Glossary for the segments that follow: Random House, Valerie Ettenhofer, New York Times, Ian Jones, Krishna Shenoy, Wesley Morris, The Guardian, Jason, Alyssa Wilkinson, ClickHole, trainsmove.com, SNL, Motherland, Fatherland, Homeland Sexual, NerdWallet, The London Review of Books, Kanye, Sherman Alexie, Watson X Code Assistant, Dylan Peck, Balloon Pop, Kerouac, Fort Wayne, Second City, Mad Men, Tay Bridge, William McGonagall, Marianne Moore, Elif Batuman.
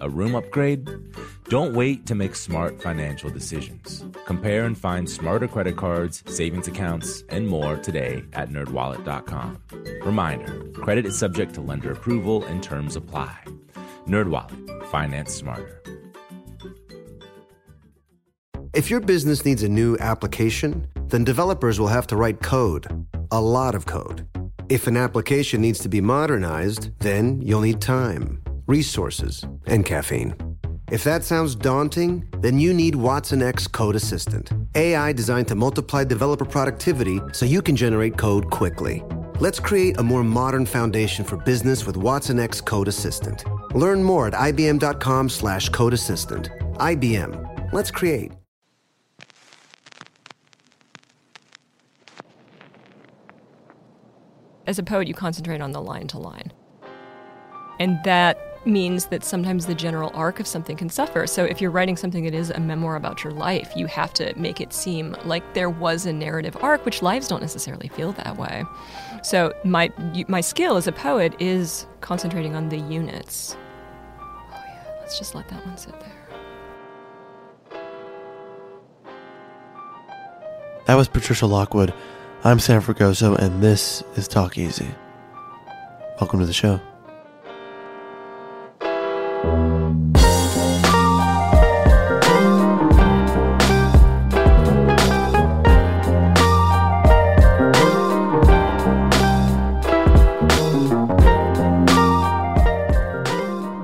A room upgrade? Don't wait to make smart financial decisions. Compare and find smarter credit cards, savings accounts, and more today at nerdwallet.com. Reminder, credit is subject to lender approval and terms apply. NerdWallet, finance smarter. If your business needs a new application, then developers will have to write code, a lot of code. If an application needs to be modernized, then you'll need time, resources, and caffeine. If that sounds daunting, then you need Watson X Code Assistant, AI designed to multiply developer productivity so you can generate code quickly. Let's create a more modern foundation for business with Watson X Code Assistant. Learn more at ibm.com/codeassistant. IBM. Let's create. As a poet, you concentrate on the line to line. And that means that sometimes the general arc of something can suffer. So if you're writing something that is a memoir about your life, you have to make it seem like there was a narrative arc, which lives don't necessarily feel that way. So my skill as a poet is concentrating on the units. Oh yeah, let's just let that one sit there. That was Patricia Lockwood. I'm Sam Fragoso, and this is Talk Easy. Welcome to the show.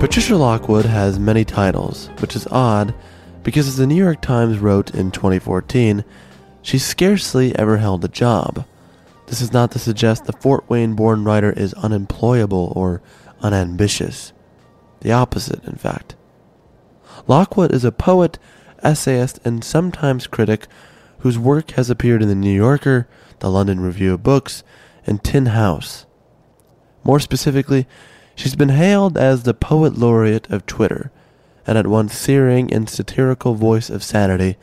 Patricia Lockwood has many titles, which is odd because, as the New York Times wrote in 2014, she scarcely ever held a job. This is not to suggest the Fort Wayne-born writer is unemployable or unambitious. The opposite, in fact. Lockwood is a poet, essayist, and sometimes critic whose work has appeared in The New Yorker, The London Review of Books, and Tin House. More specifically, she's been hailed as the poet laureate of Twitter, and at once searing and satirical voice of sanity,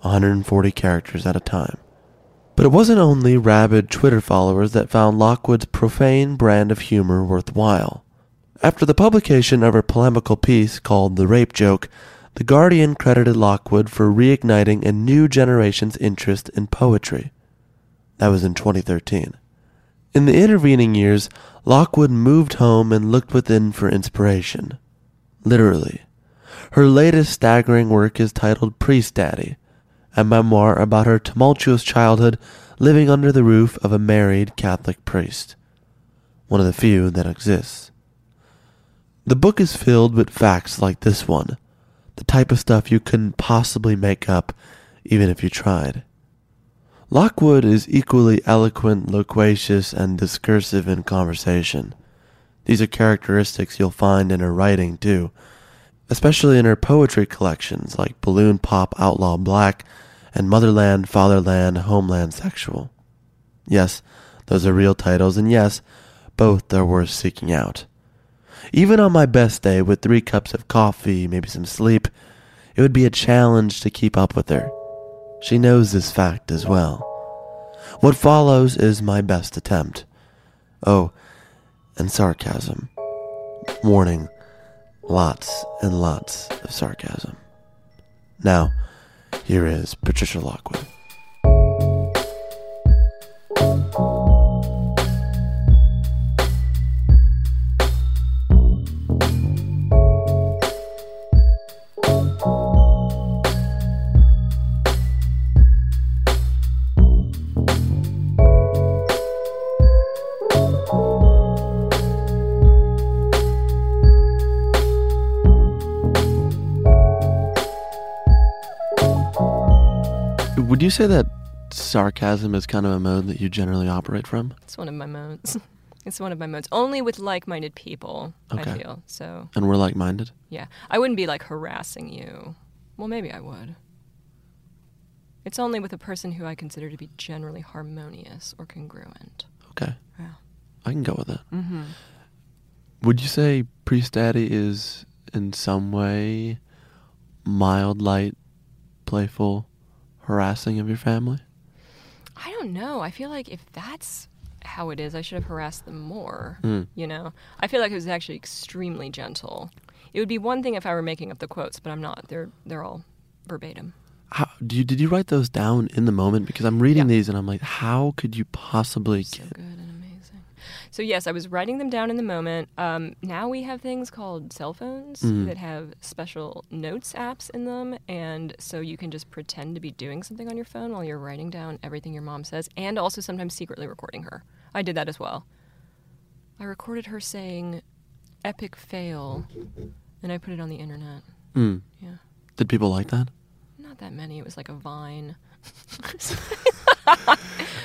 140 characters at a time. But it wasn't only rabid Twitter followers that found Lockwood's profane brand of humor worthwhile. After the publication of her polemical piece called The Rape Joke, The Guardian credited Lockwood for reigniting a new generation's interest in poetry. That was in 2013. In the intervening years, Lockwood moved home and looked within for inspiration. Literally. Her latest staggering work is titled Priest Daddy, a memoir about her tumultuous childhood living under the roof of a married Catholic priest. One of the few that exists. The book is filled with facts like this one, the type of stuff you couldn't possibly make up even if you tried. Lockwood is equally eloquent, loquacious, and discursive in conversation. These are characteristics you'll find in her writing too, especially in her poetry collections like Balloon Pop, Outlaw Black, and Motherland, Fatherland, Homeland Sexual. Yes, those are real titles, and yes, both are worth seeking out. Even on my best day, with 3 cups of coffee, maybe some sleep, it would be a challenge to keep up with her. She knows this fact as well. What follows is my best attempt. Oh, and sarcasm. Warning, lots and lots of sarcasm. Now, here is Patricia Lockwood. you say that sarcasm is kind of a mode that you generally operate from? It's one of my modes. It's one of my modes. Only with like-minded people, okay. I feel. So. And we're like-minded? Yeah. I wouldn't be, like, harassing you. Well, maybe I would. It's only with a person who I consider to be generally harmonious or congruent. Okay. Yeah. I can go with that. Mm-hmm. Would you say Priest Daddy is, in some way, mild, light, playful, harassing of your family? I don't know. I feel like if that's how it is, I should have harassed them more, you know? I feel like it was actually extremely gentle. It would be one thing if I were making up the quotes, but I'm not. They're all verbatim. How, did you write those down in the moment? Because I'm reading these and I'm like, how could you possibly get... So good and amazing. So yes, I was writing them down in the moment. Now we have things called cell phones that have special notes apps in them, and so you can just pretend to be doing something on your phone while you're writing down everything your mom says, and also sometimes secretly recording her. I did that as well. I recorded her saying, epic fail, and I put it on the internet. Mm. Yeah. Did people like that? Not that many. It was like a Vine.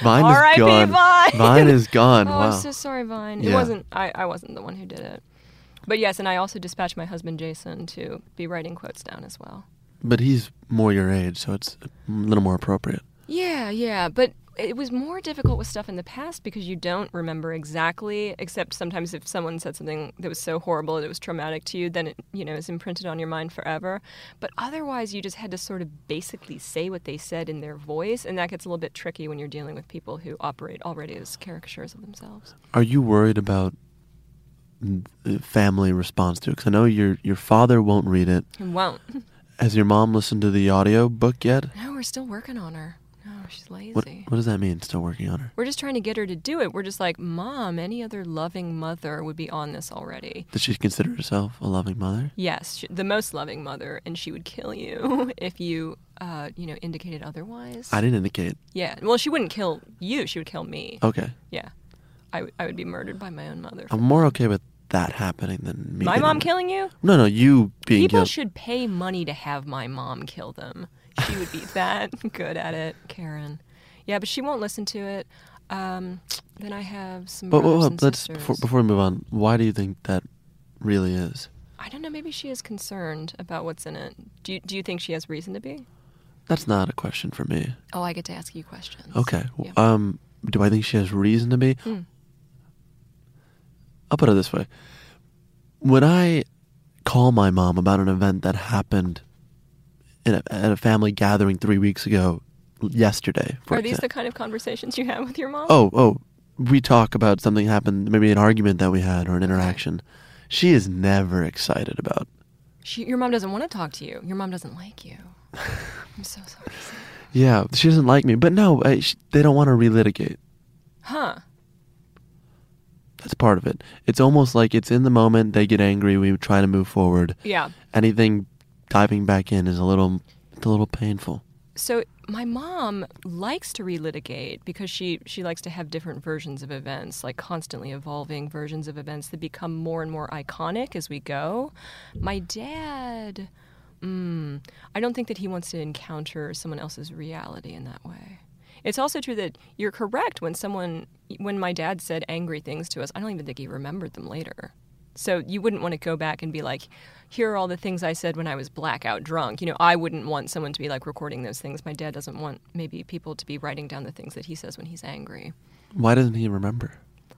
Vine is gone. Vine is gone. Oh, wow. I'm so sorry, Vine. Yeah. It wasn't. I wasn't the one who did it. But yes, and I also dispatched my husband, Jason, to be writing quotes down as well. But he's more your age, so it's a little more appropriate. Yeah, yeah, but... It was more difficult with stuff in the past because you don't remember exactly, except sometimes if someone said something that was so horrible that it was traumatic to you, then it, you know, is imprinted on your mind forever. But otherwise, you just had to sort of basically say what they said in their voice, and that gets a little bit tricky when you're dealing with people who operate already as caricatures of themselves. Are you worried about family response to it? Because I know your father won't read it. He won't. Has your mom listened to the audio book yet? No, we're still working on her. Oh, she's lazy. What does that mean, still working on her? We're just trying to get her to do it. We're just like, Mom, any other loving mother would be on this already. Does she consider herself a loving mother? Yes, the most loving mother, and she would kill you if you, indicated otherwise. I didn't indicate. Yeah, well, she wouldn't kill you. She would kill me. Okay. Yeah, I would be murdered by my own mother. I'm more okay with that happening than me. My mom killing you? No, you being killed. People should pay money to have my mom kill them. She would be that good at it, Karen. Yeah, but she won't listen to it. Then I have some brothers and sisters. Before we move on, why do you think that really is? I don't know. Maybe she is concerned about what's in it. Do you think she has reason to be? That's not a question for me. Oh, I get to ask you questions. Okay. Yeah. Do I think she has reason to be? I'll put it this way. When I call my mom about an event that happened... at a family gathering 3 weeks ago yesterday. Are these the kind of conversations you have with your mom? Oh, we talk about something happened, maybe an argument that we had or an interaction. She is never excited about. Your mom doesn't want to talk to you. Your mom doesn't like you. I'm so sorry. Yeah, she doesn't like me. But no, they don't want to relitigate. Huh. That's part of it. It's almost like it's in the moment, they get angry, we try to move forward. Yeah. Anything... diving back in is a little painful. So my mom likes to relitigate because she likes to have different versions of events, like constantly evolving versions of events that become more and more iconic as we go. My dad, I don't think that he wants to encounter someone else's reality in that way. It's also true that you're correct when my dad said angry things to us, I don't even think he remembered them later. So you wouldn't want to go back and be like, here are all the things I said when I was blackout drunk. You know, I wouldn't want someone to be like recording those things. My dad doesn't want maybe people to be writing down the things that he says when he's angry. Why doesn't he remember?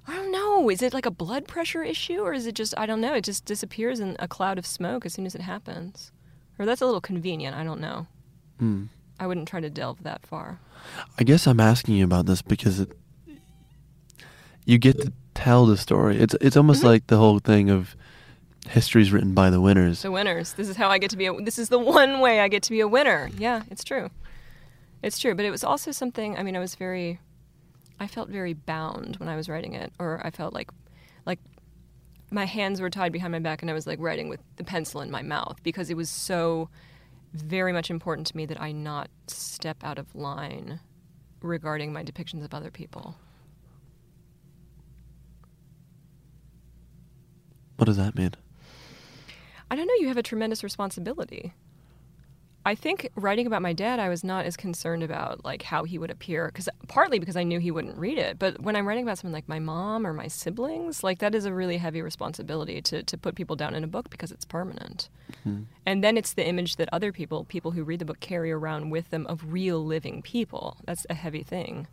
I don't know. Is it like a blood pressure issue or is it just, I don't know, it just disappears in a cloud of smoke as soon as it happens? Or that's a little convenient. I don't know. I wouldn't try to delve that far. I guess I'm asking you about this because you get to tell the story. It's almost like the whole thing of history's written by the winners. The winners. This is how I get to be this is the one way I get to be a winner. Yeah, it's true. It's true. But it was also something, I mean, I felt very bound when I was writing it, or I felt like my hands were tied behind my back and I was like writing with the pencil in my mouth because it was so very much important to me that I not step out of line regarding my depictions of other people. What does that mean? I don't know. You have a tremendous responsibility. I think writing about my dad, I was not as concerned about like how he would appear, because partly because I knew he wouldn't read it. But when I'm writing about someone like my mom or my siblings, like that is a really heavy responsibility to put people down in a book because it's permanent. Mm-hmm. And then it's the image that other people who read the book carry around with them of real living people. That's a heavy thing.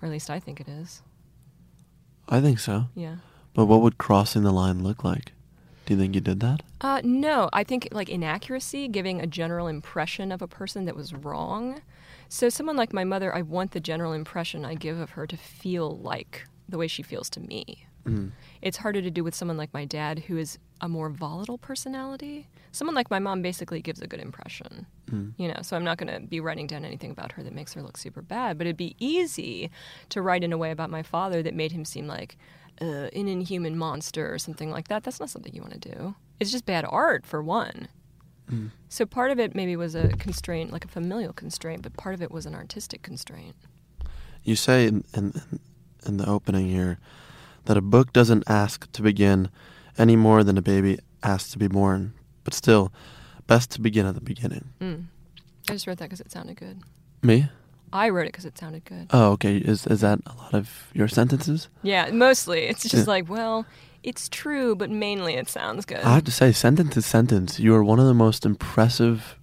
Or at least I think it is. I think so. Yeah. But what would crossing the line look like? Do you think you did that? No, I think like inaccuracy, giving a general impression of a person that was wrong. So someone like my mother, I want the general impression I give of her to feel like the way she feels to me. Mm. It's harder to do with someone like my dad, who is a more volatile personality. Someone like my mom basically gives a good impression, you know, so I'm not going to be writing down anything about her that makes her look super bad. But it'd be easy to write in a way about my father that made him seem like an inhuman monster or something like that. That's not something you want to do. It's just bad art, for one. Mm. So part of it maybe was a constraint, like a familial constraint, but part of it was an artistic constraint. You say in the opening here that a book doesn't ask to begin any more than a baby asks to be born, but still, best to begin at the beginning. Mm. I just wrote that because it sounded good. Me? I wrote it because it sounded good. Oh, okay. Is that a lot of your sentences? Yeah, mostly. It's just like, well, it's true, but mainly it sounds good. I have to say, sentence to sentence, you are one of the most impressive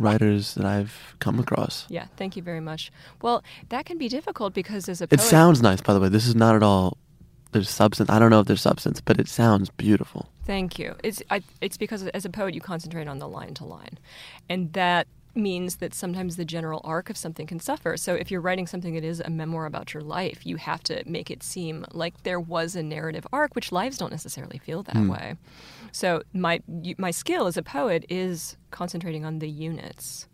writers that I've come across. Yeah, thank you very much. Well, that can be difficult because as a poet... It sounds nice, by the way. This is not at all... There's substance. I don't know if there's substance, but it sounds beautiful. Thank you. It's because as a poet, you concentrate on the line to line. And that... means that sometimes the general arc of something can suffer. So if you're writing something that is a memoir about your life, you have to make it seem like there was a narrative arc, which lives don't necessarily feel that way. So my skill as a poet is concentrating on the units.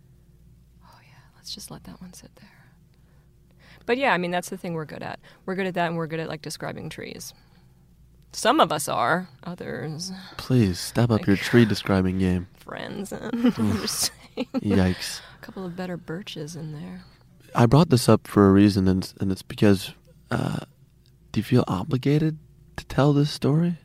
Oh yeah, let's just let that one sit there. But yeah, I mean, that's the thing we're good at. We're good at that, and we're good at like describing trees. Some of us are, others... Please, step up your tree describing game. Friends, I'm just saying. Yikes. A couple of better birches in there. I brought this up for a reason, and it's because... do you feel obligated to tell this story?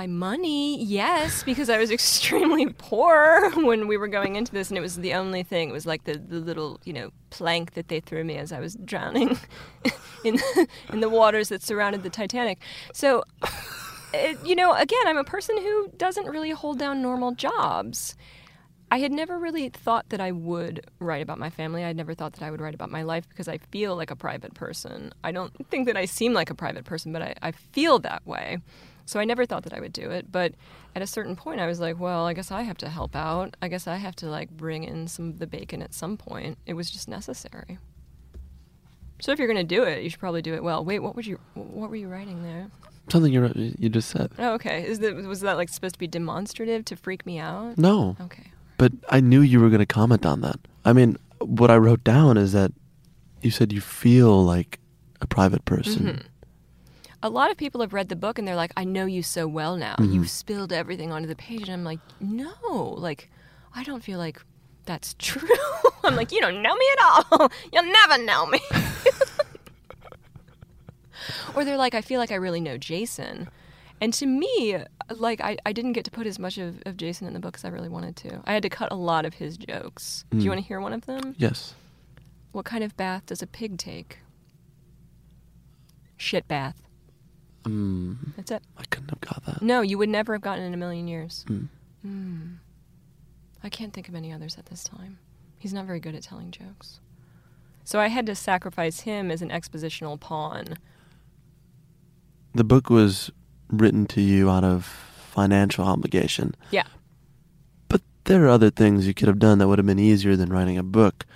By money, yes, because I was extremely poor when we were going into this, and it was the only thing. It was like the little, you know, plank that they threw me as I was drowning... in the waters that surrounded the Titanic. So, you know, again, I'm a person who doesn't really hold down normal jobs. I had never really thought that I would write about my family. I'd never thought that I would write about my life because I feel like a private person. I don't think that I seem like a private person, but I feel that way. So I never thought that I would do it. But at a certain point, I was like, well, I guess I have to help out. I guess I have to, like, bring in some of the bacon at some point. It was just necessary. So if you're going to do it, you should probably do it well. Wait, what were you writing there? Something you just said. Oh, okay. Was that like supposed to be demonstrative to freak me out? No. Okay. But I knew you were going to comment on that. I mean, what I wrote down is that you said you feel like a private person. Mm-hmm. A lot of people have read the book and they're like, I know you so well now. Mm-hmm. You've spilled everything onto the page. And I'm like, no, like, I don't feel like that's true. I'm like, you don't know me at all. You'll never know me. Or they're like, I feel like I really know Jason. And to me, like, I didn't get to put as much of Jason in the book as I really wanted to. I had to cut a lot of his jokes. Do you want to hear one of them? Yes. What kind of bath does a pig take? Shit bath. That's it. I couldn't have got that. No, you would never have gotten it in a million years. I can't think of any others at this time. He's not very good at telling jokes. So I had to sacrifice him as an expositional pawn. The book was written to you out of financial obligation. Yeah. But there are other things you could have done that would have been easier than writing a book.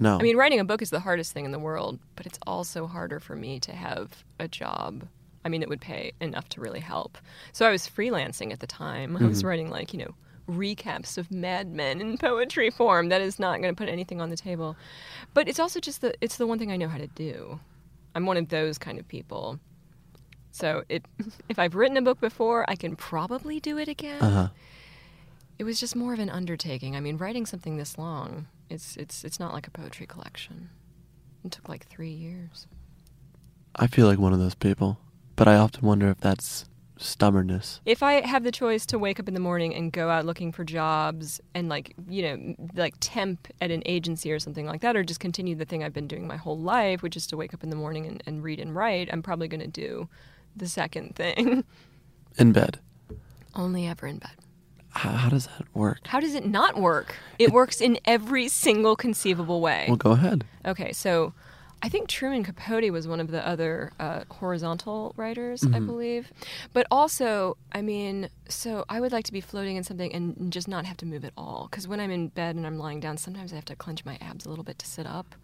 No. I mean, writing a book is the hardest thing in the world, but it's also harder for me to have a job. I mean, it would pay enough to really help. So I was freelancing at the time. I was writing, like, you know, recaps of Mad Men in poetry form. That is not going to put anything on the table. But it's also just it's the one thing I know how to do. I'm one of those kind of people. So if I've written a book before, I can probably do it again. Uh-huh. It was just more of an undertaking. I mean, writing something this long, it's not like a poetry collection. It took like 3 years. I feel like one of those people, but I often wonder if that's stubbornness. If I have the choice to wake up in the morning and go out looking for jobs and like temp at an agency or something like that, or just continue the thing I've been doing my whole life, which is to wake up in the morning and read and write, I'm probably going to do the second thing. In bed. Only ever in bed. How does that work? How does it not work? It works in every single conceivable way. Well, go ahead. Okay, so I think Truman Capote was one of the other horizontal writers, I believe. But also, I mean, so I would like to be floating in something and just not have to move at all. Because when I'm in bed and I'm lying down, sometimes I have to clench my abs a little bit to sit up.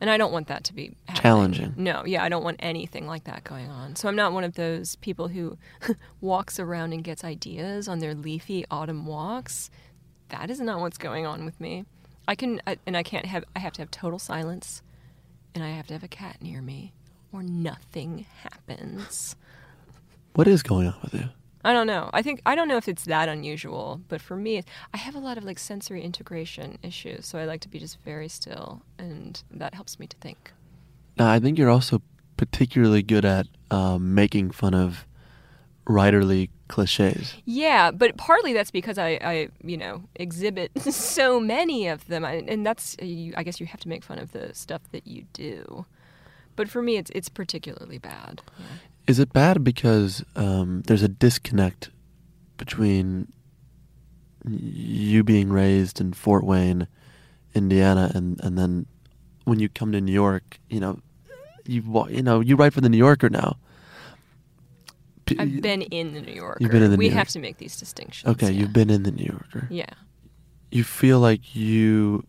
And I don't want that to be happening. Challenging. No, yeah, I don't want anything like that going on. So I'm not one of those people who walks around and gets ideas on their leafy autumn walks. That is not what's going on with me. I have to have total silence. And I have to have a cat near me, or nothing happens. What is going on with you? I don't know. I don't know if it's that unusual, but for me, I have a lot of sensory integration issues, so I like to be just very still, and that helps me to think. I think you're also particularly good at making fun of writerly cliches. Yeah, but partly that's because I exhibit so many of them, and that's, I guess you have to make fun of the stuff that you do. But for me, it's particularly bad. Yeah. Is it bad because there's a disconnect between you being raised in Fort Wayne, Indiana, and then when you come to New York, you write for The New Yorker now. I've been in The New Yorker. You've been in the New Yorker. We have to make these distinctions. Okay, yeah. You've been in The New Yorker. Yeah. You feel like you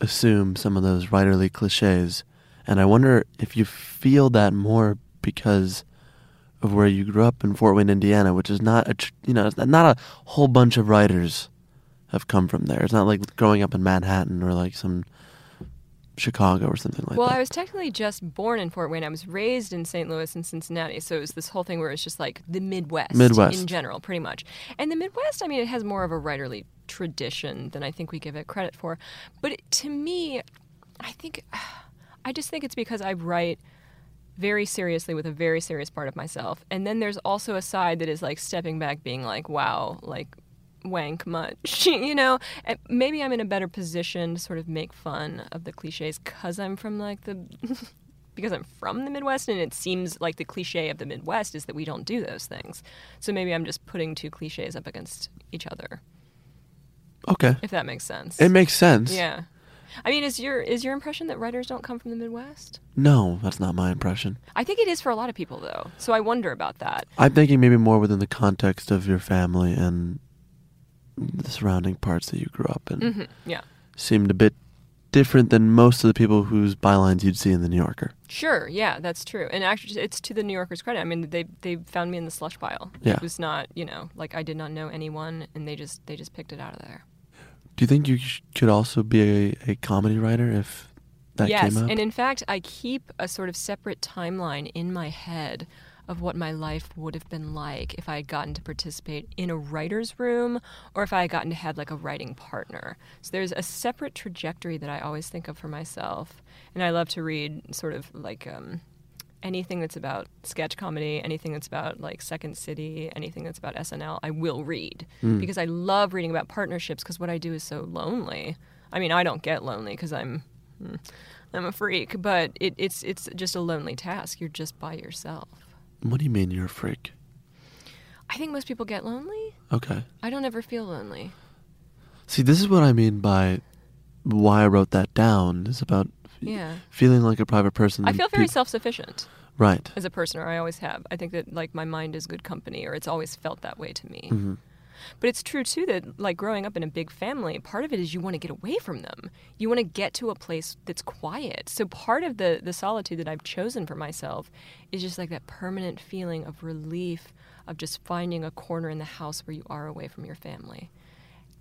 assume some of those writerly cliches, and I wonder if you feel that more because of where you grew up in Fort Wayne, Indiana, which is not a whole bunch of writers have come from there. It's not like growing up in Manhattan or like some Chicago or something like that. Well, I was technically just born in Fort Wayne. I was raised in St. Louis and Cincinnati, so it was this whole thing where it's just like the Midwest in general, pretty much. And the Midwest, I mean, it has more of a writerly tradition than I think we give it credit for. But to me, I just think it's because I write very seriously with a very serious part of myself. And then there's also a side that is like stepping back, being like, wow, like wank much, and maybe I'm in a better position to sort of make fun of the cliches because I'm from the Midwest, and it seems like the cliche of the Midwest is that we don't do those things. So maybe I'm just putting two cliches up against each other. Okay. If that makes sense. It makes sense. Yeah. I mean, is your impression that writers don't come from the Midwest? No, that's not my impression. I think it is for a lot of people, though. So I wonder about that. I'm thinking maybe more within the context of your family and the surrounding parts that you grew up in. Mm-hmm. Yeah. Seemed a bit different than most of the people whose bylines you'd see in The New Yorker. Sure, yeah, that's true. And actually, it's to The New Yorker's credit. I mean, they found me in the slush pile. Yeah. It was not, I did not know anyone, and they just picked it out of there. Do you think you could also be a comedy writer if that came up? Yes, and in fact, I keep a sort of separate timeline in my head of what my life would have been like if I had gotten to participate in a writer's room, or if I had gotten to have a writing partner. So there's a separate trajectory that I always think of for myself. And I love to read sort of anything that's about sketch comedy, anything that's about Second City, anything that's about SNL, I will read. Because I love reading about partnerships, because what I do is so lonely. I mean, I don't get lonely because I'm a freak, but it's just a lonely task. You're just by yourself. What do you mean you're a freak? I think most people get lonely. Okay. I don't ever feel lonely. See, this is what I mean by why I wrote that down. It's about feeling like a private person. I feel very self-sufficient. Right. As a person, or I always have. I think that my mind is good company, or it's always felt that way to me. Mm-hmm. But it's true, too, that growing up in a big family, part of it is you want to get away from them. You want to get to a place that's quiet. So part of the solitude that I've chosen for myself is just that permanent feeling of relief, of just finding a corner in the house where you are away from your family.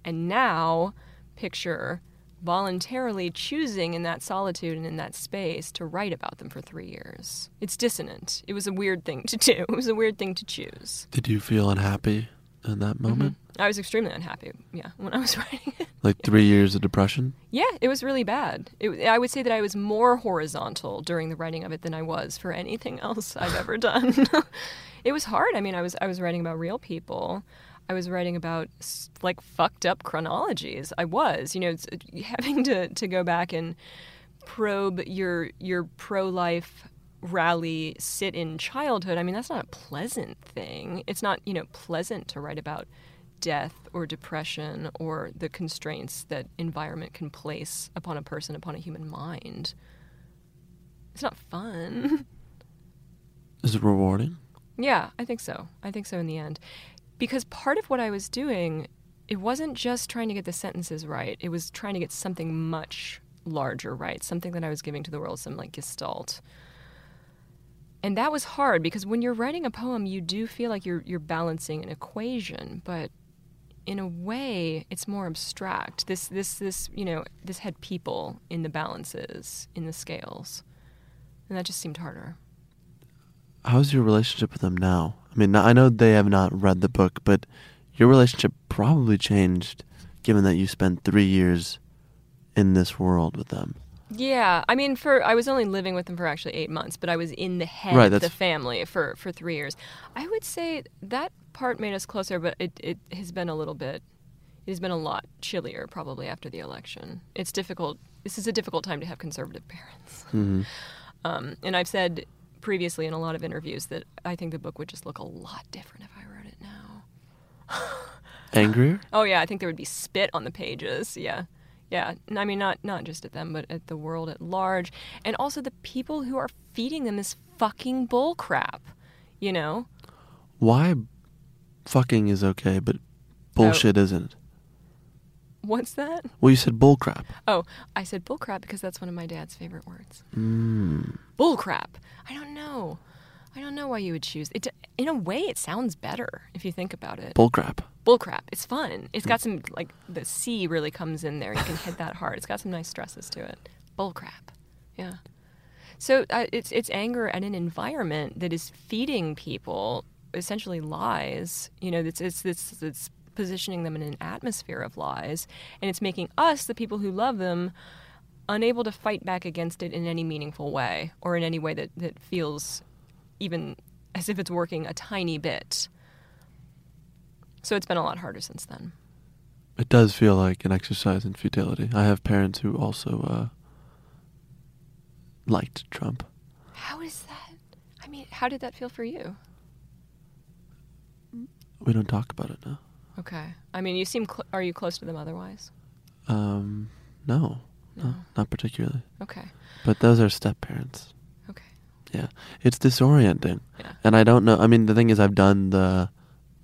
And now, picture voluntarily choosing in that solitude and in that space to write about them for 3 years. It's dissonant. It was a weird thing to do. It was a weird thing to choose. Did you feel unhappy in that moment? Mm-hmm. I was extremely unhappy, when I was writing it. Like 3 years of depression? Yeah, it was really bad. I would say that I was more horizontal during the writing of it than I was for anything else I've ever done. It was hard. I mean, I was writing about real people. I was writing about, like, fucked up chronologies. I was, having to go back and probe your pro-life rally sit in childhood. I mean, that's not a pleasant thing. It's not, pleasant to write about death or depression or the constraints that environment can place upon a person, upon a human mind. It's not fun. Is it rewarding? Yeah, I think so. I think so in the end. Because part of what I was doing, it wasn't just trying to get the sentences right. It was trying to get something much larger right, something that I was giving to the world, some like gestalt. And that was hard because when you're writing a poem, you do feel like you're balancing an equation, but in a way, it's more abstract. This had people in the balances, in the scales, and that just seemed harder. How's your relationship with them now? I mean, I know they have not read the book, but your relationship probably changed given that you spent 3 years in this world with them. Yeah, I mean, I was only living with them for actually 8 months, but I was in the head of the family for 3 years. I would say that part made us closer, but it has been a lot chillier probably after the election. It's difficult. This is a difficult time to have conservative parents. Mm-hmm. And I've said previously in a lot of interviews that I think the book would just look a lot different if I wrote it now. Angrier? Oh, yeah, I think there would be spit on the pages, yeah. Yeah, I mean, not just at them, but at the world at large. And also the people who are feeding them this fucking bull crap, Why fucking is okay, but bullshit isn't? What's that? Well, you said bull crap. Oh, I said bull crap because that's one of my dad's favorite words. Mm. Bull crap. I don't know why you would choose it. In a way, it sounds better if you think about it. Bull crap. Bull crap. It's fun. It's got some, like, the C really comes in there. You can hit that hard. It's got some nice stresses to it. Bull crap. Yeah. So it's anger at an environment that is feeding people essentially lies. It's positioning them in an atmosphere of lies, and it's making us, the people who love them, unable to fight back against it in any meaningful way or in any way that feels even as if it's working a tiny bit. So it's been a lot harder since then. It does feel like an exercise in futility. I have parents who also liked Trump. How is that? I mean, how did that feel for you? We don't talk about it now. Okay. I mean, you seem... Are you close to them otherwise? No, not particularly. Okay. But those are step-parents. Yeah, it's disorienting. Yeah. And I don't know. I mean, the thing is, I've done the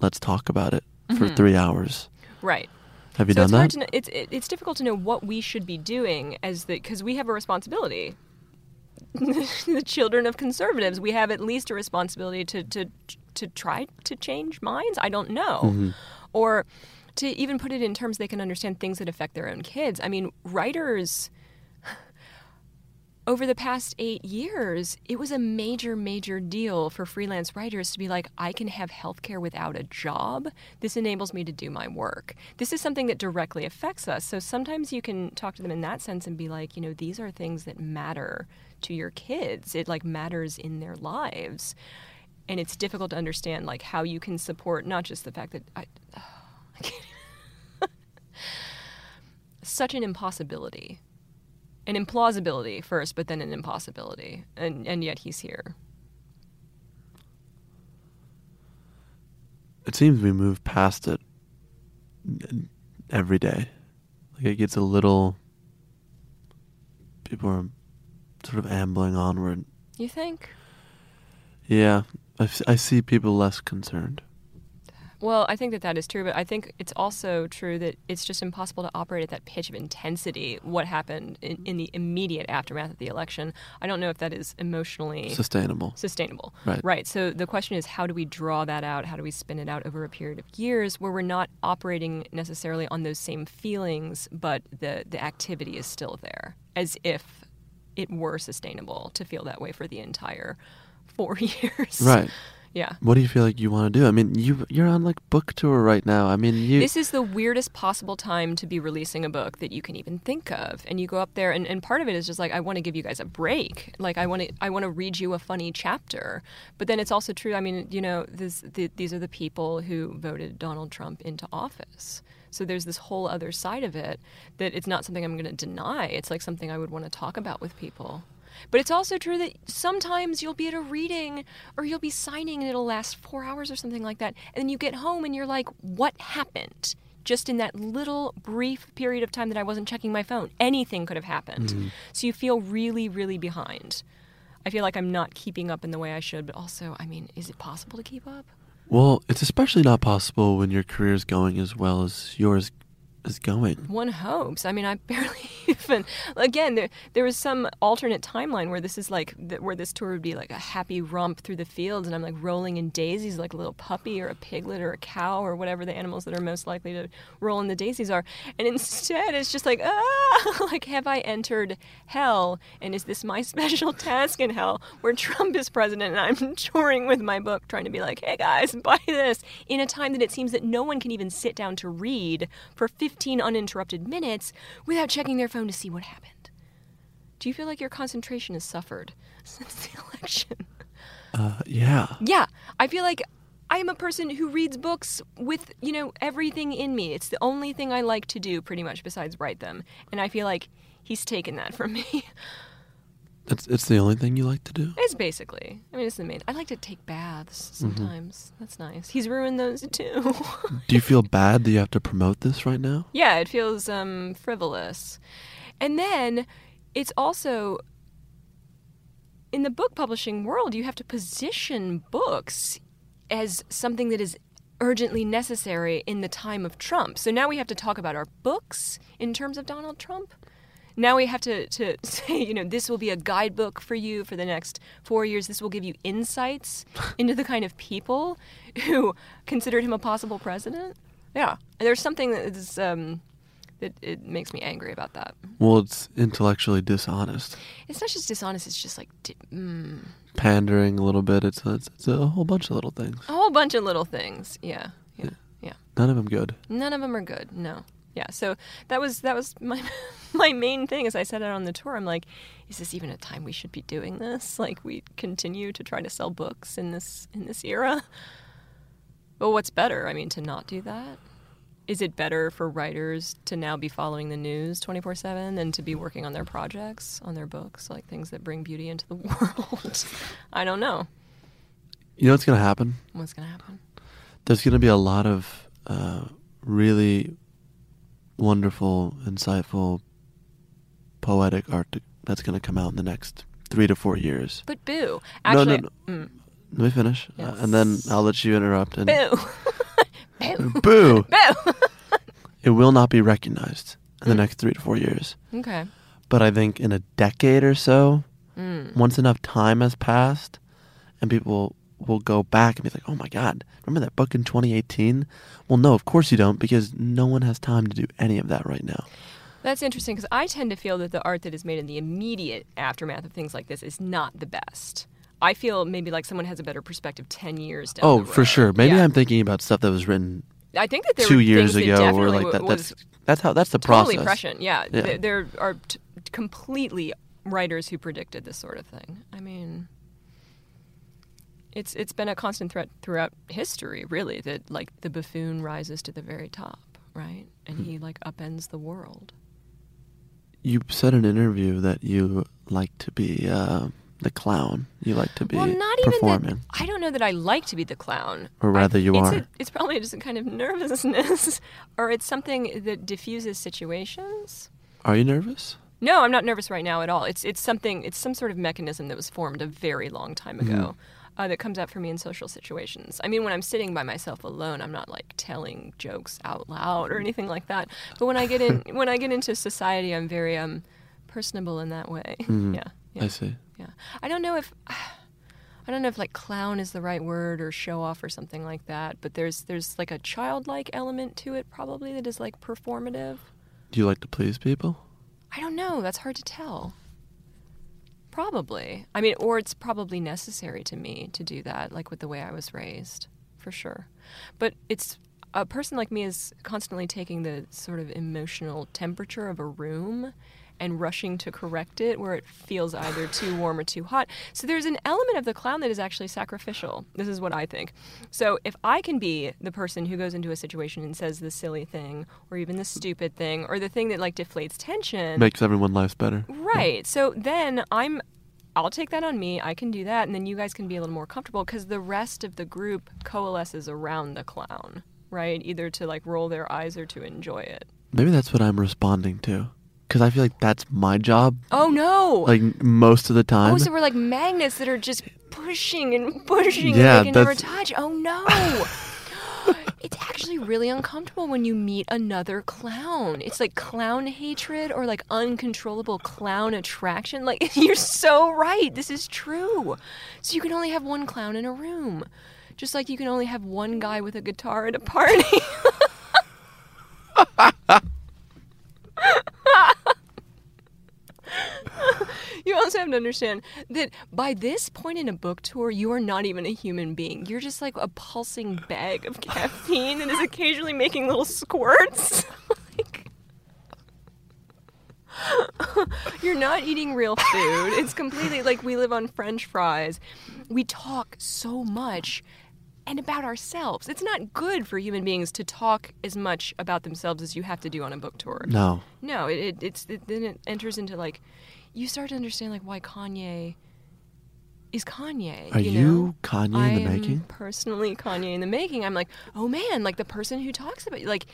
let's talk about it for 3 hours. Right. Have you done that? It's difficult to know what we should be doing because we have a responsibility. The children of conservatives, we have at least a responsibility to try to change minds. I don't know. Mm-hmm. Or to even put it in terms they can understand, things that affect their own kids. I mean, writers... Over the past 8 years, it was a major, major deal for freelance writers to be like, I can have healthcare without a job. This enables me to do my work. This is something that directly affects us. So sometimes you can talk to them in that sense and be like, these are things that matter to your kids. It like matters in their lives. And it's difficult to understand like how you can support not just the fact that I can't. Such an impossibility. An implausibility first, but then an impossibility. And yet he's here. It seems we move past it every day. Like it gets a little... People are sort of ambling onward. You think? Yeah. I see people less concerned. Well, I think that is true, but I think it's also true that it's just impossible to operate at that pitch of intensity, what happened in the immediate aftermath of the election. I don't know if that is emotionally... Sustainable. Right. So the question is, how do we draw that out? How do we spin it out over a period of years where we're not operating necessarily on those same feelings, but the activity is still there, as if it were sustainable to feel that way for the entire 4 years. Right. Yeah. What do you feel like you want to do? I mean, you're on like book tour right now. I mean, this is the weirdest possible time to be releasing a book that you can even think of. And you go up there and part of it is just like, I want to give you guys a break. Like I want to read you a funny chapter. But then it's also true. I mean, you know, these are the people who voted Donald Trump into office. So there's this whole other side of it that it's not something I'm going to deny. It's like something I would want to talk about with people. But it's also true that sometimes you'll be at a reading or you'll be signing and it'll last 4 hours or something like that. And then you get home and you're like, what happened? Just in that little brief period of time that I wasn't checking my phone, anything could have happened. Mm-hmm. So you feel really, really behind. I feel like I'm not keeping up in the way I should. But also, I mean, is it possible to keep up? Well, it's especially not possible when your career is going as well as yours is going. One hopes. I mean, I barely even... Again, there was some alternate timeline where this is like... where this tour would be like a happy romp through the fields and I'm like rolling in daisies like a little puppy or a piglet or a cow or whatever the animals that are most likely to roll in the daisies are. And instead, it's just like, ah! Like, have I entered hell? And is this my special task in hell where Trump is president and I'm touring with my book trying to be like, hey guys, buy this, in a time that it seems that no one can even sit down to read for 15 uninterrupted minutes without checking their phone to see what happened. Do you feel like your concentration has suffered since the election? Yeah. I feel like I am a person who reads books with, you know, everything in me. It's the only thing I like to do pretty much besides write them. And I feel like he's taken that from me. It's the only thing you like to do? It's basically. I mean, it's the main. I like to take baths sometimes. Mm-hmm. That's nice. He's ruined those too. Do you feel bad that you have to promote this right now? Yeah, it feels frivolous. And then it's also... in the book publishing world, you have to position books as something that is urgently necessary in the time of Trump. So now we have to talk about our books in terms of Donald Trump. Now we have to say, you know, this will be a guidebook for you for the next 4 years. This will give you insights into the kind of people who considered him a possible president. Yeah. There's something that is, it makes me angry about that. Well, it's intellectually dishonest. It's not just dishonest. It's just like... pandering a little bit. It's a whole bunch of little things. A whole bunch of little things. Yeah. None of them good. None of them are good. No. Yeah, so that was my main thing as I set out on the tour. I'm like, is this even a time we should be doing this? Like, we continue to try to sell books in this era? Well, what's better? I mean, to not do that? Is it better for writers to now be following the news 24/7 than to be working on their projects, on their books, like things that bring beauty into the world? I don't know. You know what's going to happen? What's going to happen? There's going to be a lot of really... wonderful, insightful, poetic art that's going to come out in the next 3 to 4 years. But boo. Actually, no. Let me finish. Yes. And then I'll let you interrupt. And boo. Boo. Boo. Boo. It will not be recognized in the next 3 to 4 years. Okay. But I think in a decade or so, once enough time has passed and people will go back and be like, oh my God, remember that book in 2018? Well, no, of course you don't, because no one has time to do any of that right now. That's interesting, because I tend to feel that the art that is made in the immediate aftermath of things like this is not the best. I feel maybe like someone has a better perspective 10 years down the road. Oh, for sure. Maybe I'm thinking about stuff that was written 2 years ago, or like that. That's the process. Totally prescient, yeah. There are completely writers who predicted this sort of thing. I mean... It's been a constant threat throughout history, really, that, like, the buffoon rises to the very top, right? And he, like, upends the world. You said in an interview that you like to be the clown. You like to be performing. Even that, I don't know that I like to be the clown. Or rather, you are. It's probably just a kind of nervousness, or it's something that diffuses situations. Are you nervous? No, I'm not nervous right now at all. It's some sort of mechanism that was formed a very long time ago. That comes out for me in social situations. I mean, when I'm sitting by myself alone, I'm not like telling jokes out loud or anything like that. But when I get in, when I get into society, I'm very personable in that way. Mm-hmm. Yeah, I see. Yeah, I don't know if like clown is the right word, or show off or something like that. But there's like a childlike element to it, probably, that is like performative. Do you like to please people? I don't know. That's hard to tell. Probably. I mean, or it's probably necessary to me to do that, like with the way I was raised, for sure. But it's a person like me is constantly taking the sort of emotional temperature of a room and rushing to correct it where it feels either too warm or too hot. So there's an element of the clown that is actually sacrificial. This is what I think. So if I can be the person who goes into a situation and says the silly thing or even the stupid thing or the thing that like deflates tension. Makes everyone's lives better. Right. Yeah. So then I'll take that on me. I can do that. And then you guys can be a little more comfortable because the rest of the group coalesces around the clown, right? Either to like roll their eyes or to enjoy it. Maybe that's what I'm responding to. Because I feel like that's my job. Oh, no. Like, most of the time. Oh, so we're like magnets that are just pushing and pushing and they can never touch. Oh, no. It's actually really uncomfortable when you meet another clown. It's like clown hatred or like uncontrollable clown attraction. Like, you're so right. This is true. So you can only have one clown in a room. Just like you can only have one guy with a guitar at a party. You also have to understand that by this point in a book tour, you are not even a human being. You're just like a pulsing bag of caffeine that is occasionally making little squirts. You're not eating real food. It's completely like we live on French fries. We talk so much. And about ourselves. It's not good for human beings to talk as much about themselves as you have to do on a book tour. No. No, then it enters into like, you start to understand like why Kanye is Kanye. Are you Kanye in the making? I am personally Kanye in the making. I'm like, oh man, like the person who talks about you. Like,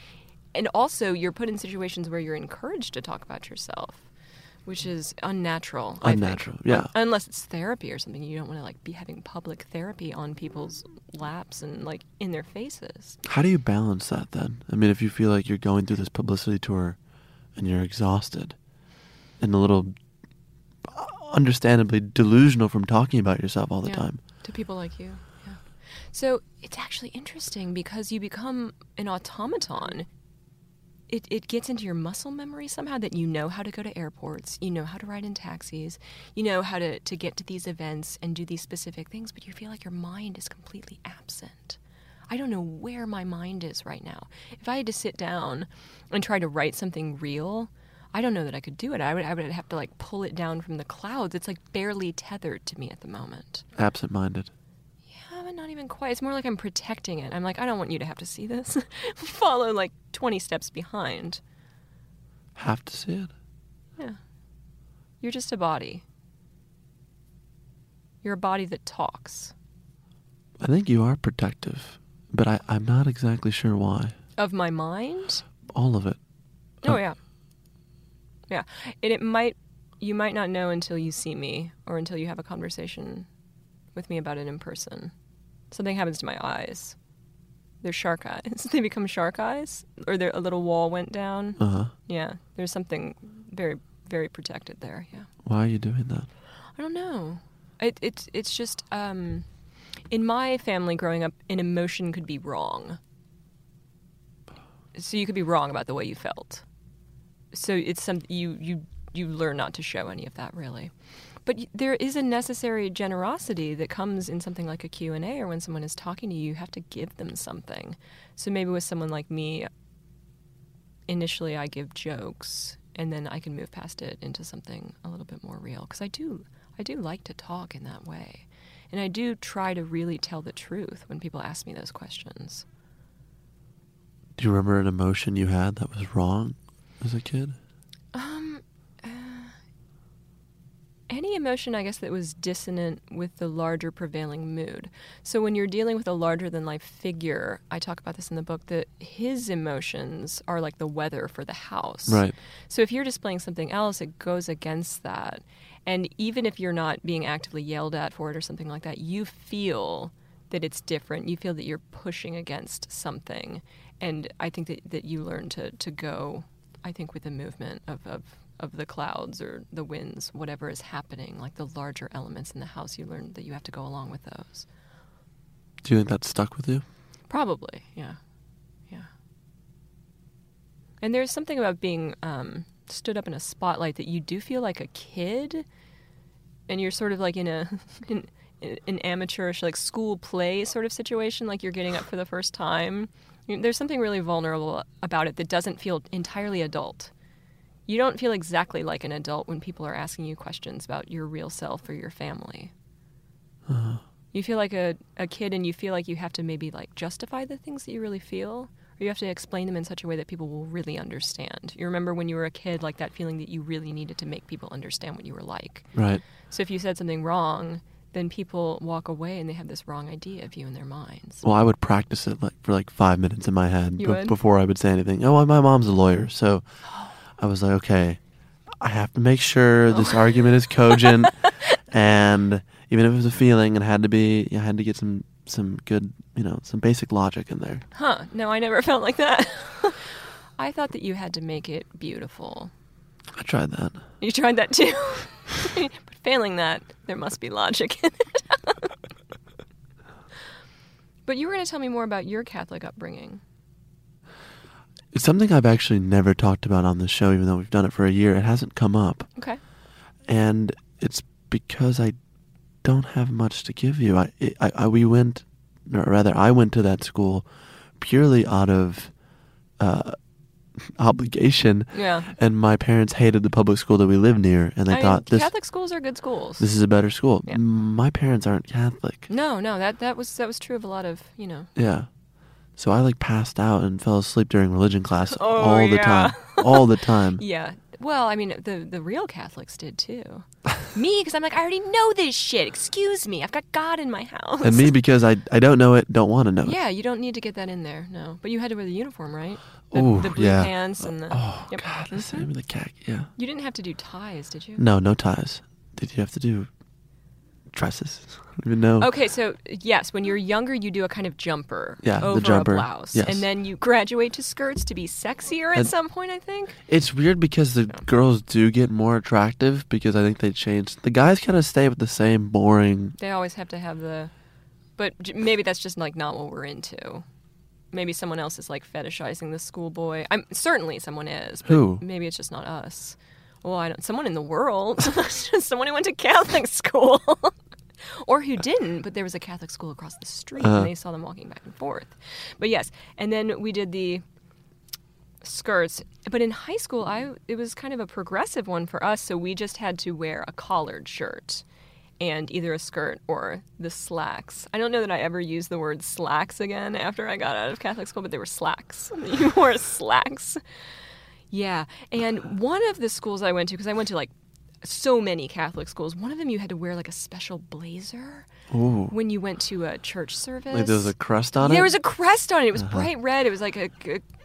and also you're put in situations where you're encouraged to talk about yourself. Which is unnatural. Unnatural, yeah. Unless it's therapy or something. You don't want to like be having public therapy on people's laps and like in their faces. How do you balance that then? I mean, if you feel like you're going through this publicity tour and you're exhausted and a little understandably delusional from talking about yourself all the time. To people like you, yeah. So it's actually interesting because you become an automaton. It gets into your muscle memory somehow that you know how to go to airports, you know how to ride in taxis, you know how to get to these events and do these specific things, but you feel like your mind is completely absent. I don't know where my mind is right now. If I had to sit down and try to write something real, I don't know that I could do it. I would have to like pull it down from the clouds. It's like barely tethered to me at the moment. Absent-minded. Not even quite. It's more like I'm protecting it. I'm like, I don't want you to have to see this. Follow like 20 steps behind. Have to see it. Yeah. You're just a body. You're a body that talks. I think you are protective, but I'm not exactly sure why. Of my mind? All of it. Oh, yeah. Yeah. And you might not know until you see me or until you have a conversation with me about it in person. Something happens to my eyes. They're shark eyes. They become shark eyes, or a little wall went down. Uh-huh. Yeah, there's something very, very protected there. Yeah. Why are you doing that? I don't know. It's just in my family growing up, an emotion could be wrong. So you could be wrong about the way you felt. So it's something you learn not to show any of that really. But there is a necessary generosity that comes in something like a Q&A or when someone is talking to you, you have to give them something. So maybe with someone like me, initially I give jokes and then I can move past it into something a little bit more real. Because I do like to talk in that way. And I do try to really tell the truth when people ask me those questions. Do you remember an emotion you had that was wrong as a kid? Any emotion, I guess, that was dissonant with the larger prevailing mood. So when you're dealing with a larger-than-life figure, I talk about this in the book, that his emotions are like the weather for the house. Right. So if you're displaying something else, it goes against that. And even if you're not being actively yelled at for it or something like that, you feel that it's different. You feel that you're pushing against something. And I think that you learn to go, I think, with the movement of the clouds or the winds, whatever is happening, like the larger elements in the house, you learn that you have to go along with those. Do you think that stuck with you? Probably, yeah. Yeah. And there's something about being stood up in a spotlight that you do feel like a kid and you're sort of like in an amateurish like school play sort of situation, like you're getting up for the first time. There's something really vulnerable about it that doesn't feel entirely adult. You don't feel exactly like an adult when people are asking you questions about your real self or your family. Uh-huh. You feel like a kid, and you feel like you have to maybe like justify the things that you really feel, or you have to explain them in such a way that people will really understand. You remember when you were a kid, like that feeling that you really needed to make people understand what you were like. Right. So if you said something wrong, then people walk away and they have this wrong idea of you in their minds. Well, I would practice it like for like 5 minutes in my head before I would say anything. Oh, my mom's a lawyer, so I was like, okay, I have to make sure this argument is cogent, and even if it was a feeling, I had to get some good, some basic logic in there. Huh. No, I never felt like that. I thought that you had to make it beautiful. I tried that. You tried that too? But failing that, there must be logic in it. But you were going to tell me more about your Catholic upbringing. It's something I've actually never talked about on the show, even though we've done it for a year. It hasn't come up. Okay. And it's because I don't have much to give you. I went to that school purely out of obligation. Yeah. And my parents hated the public school that we lived near, and they thought Catholic schools are good schools. This is a better school. Yeah. My parents aren't Catholic. No, that was true of a lot of, Yeah. So I passed out and fell asleep during religion class all the time. Yeah. Well, the real Catholics did too. Me, because I'm like, I already know this shit. Excuse me. I've got God in my house. And me, because I don't know it, don't want to know it. Yeah, you don't need to get that in there. No. But you had to wear the uniform, right? The blue pants and the... Oh, yep. God. The same with the khaki, yeah. You didn't have to do ties, did you? No ties. Did you have to do dresses? I don't even know. Okay, so yes, when you're younger, you do a kind of jumper over a blouse. Yes. And then you graduate to skirts to be sexier at some point, I think. It's weird because the girls do get more attractive because I think they change. The guys kind of stay with the same boring... They always have to have the... But maybe that's just like not what we're into. Maybe someone else is like fetishizing the schoolboy. Certainly someone is. But who? Maybe it's just not us. Well, someone in the world. Someone who went to Catholic school. Or who didn't, but there was a Catholic school across the street, and they saw them walking back and forth. But yes, and then we did the skirts. But in high school, it was kind of a progressive one for us, so we just had to wear a collared shirt and either a skirt or the slacks. I don't know that I ever used the word slacks again after I got out of Catholic school, but they were slacks. You wore slacks. Yeah, and one of the schools I went to, because I went to so many Catholic schools. One of them, you had to wear a special blazer. Ooh. When you went to a church service. There was a crest on it? There was a crest on it. It was bright red. It was like a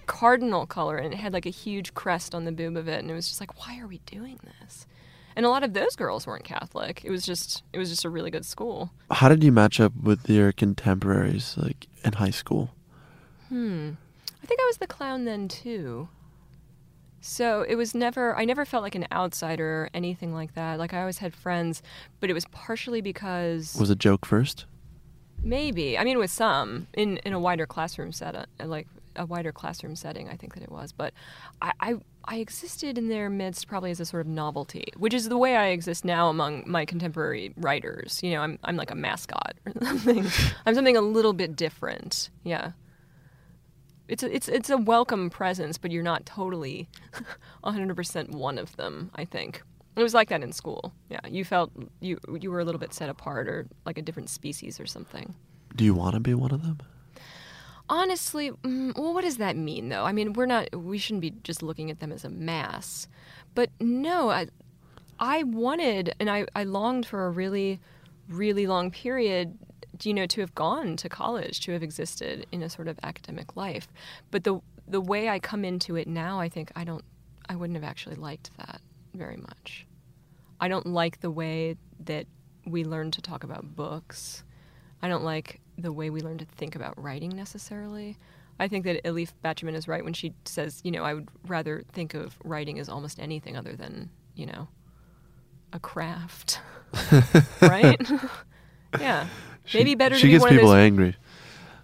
cardinal color, and it had a huge crest on the boob of it. And it was just like, why are we doing this? And a lot of those girls weren't Catholic. It was just a really good school. How did you match up with your contemporaries in high school? I think I was the clown then too. So it was I never felt like an outsider or anything like that. I always had friends, but it was partially because... Was it joke first? Maybe. With some, in a wider classroom setting, I think that it was. But I existed in their midst probably as a sort of novelty, which is the way I exist now among my contemporary writers. I'm like a mascot or something. I'm something a little bit different, yeah. It's a welcome presence, but you're not totally 100% one of them, I think. It was like that in school. Yeah, you felt you were a little bit set apart or like a different species or something. Do you want to be one of them? Honestly, what does that mean, though? We shouldn't be just looking at them as a mass. But no, I wanted and I longed for a really, really long period to have gone to college, to have existed in a sort of academic life. But the way I come into it now, I think I wouldn't have actually liked that very much. I don't like the way that we learn to talk about books. I don't like the way we learn to think about writing necessarily. I think that Elif Batuman is right when she says, I would rather think of writing as almost anything other than, a craft. Right? Yeah. Maybe better to be one of those. She gets people angry.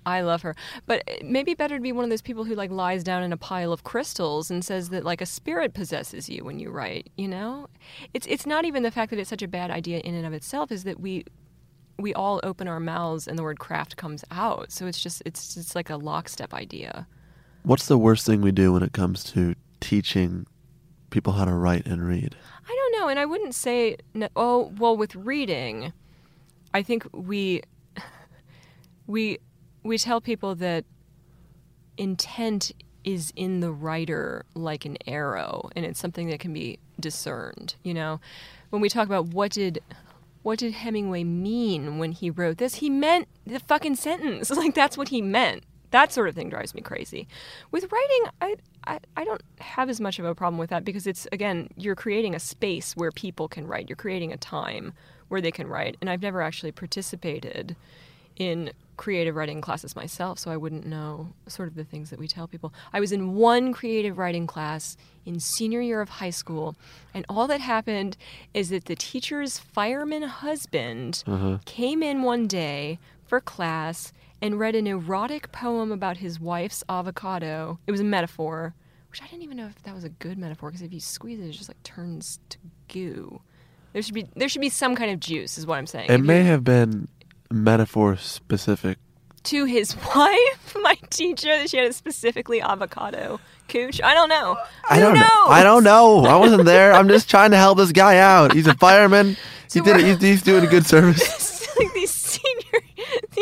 I love her. But maybe better to be one of those people who, like, lies down in a pile of crystals and says that, like, a spirit possesses you when you write, you know? It's not even the fact that it's such a bad idea in and of itself, is that we all open our mouths and the word craft comes out. So it's like a lockstep idea. What's the worst thing we do when it comes to teaching people how to write and read? I don't know, and I wouldn't say, with reading, I think we tell people that intent is in the writer like an arrow, and it's something that can be discerned, you know? When we talk about what did Hemingway mean when he wrote this, he meant the fucking sentence. Like, that's what he meant. That sort of thing drives me crazy. With writing, I don't have as much of a problem with that because it's, again, you're creating a space where people can write. You're creating a time where they can write. And I've never actually participated in creative writing classes myself, so I wouldn't know sort of the things that we tell people. I was in one creative writing class in senior year of high school, and all that happened is that the teacher's fireman husband came in one day for class and read an erotic poem about his wife's avocado. It was a metaphor, which I didn't even know if that was a good metaphor, because if you squeeze it, it just, like, turns to goo. There should be some kind of juice, is what I'm saying. It may have been metaphor specific. To his wife, my teacher, that she had a specifically avocado cooch. I don't know. I don't know. I wasn't there. I'm just trying to help this guy out. He's a fireman. So he did it. He's doing a good service. Like these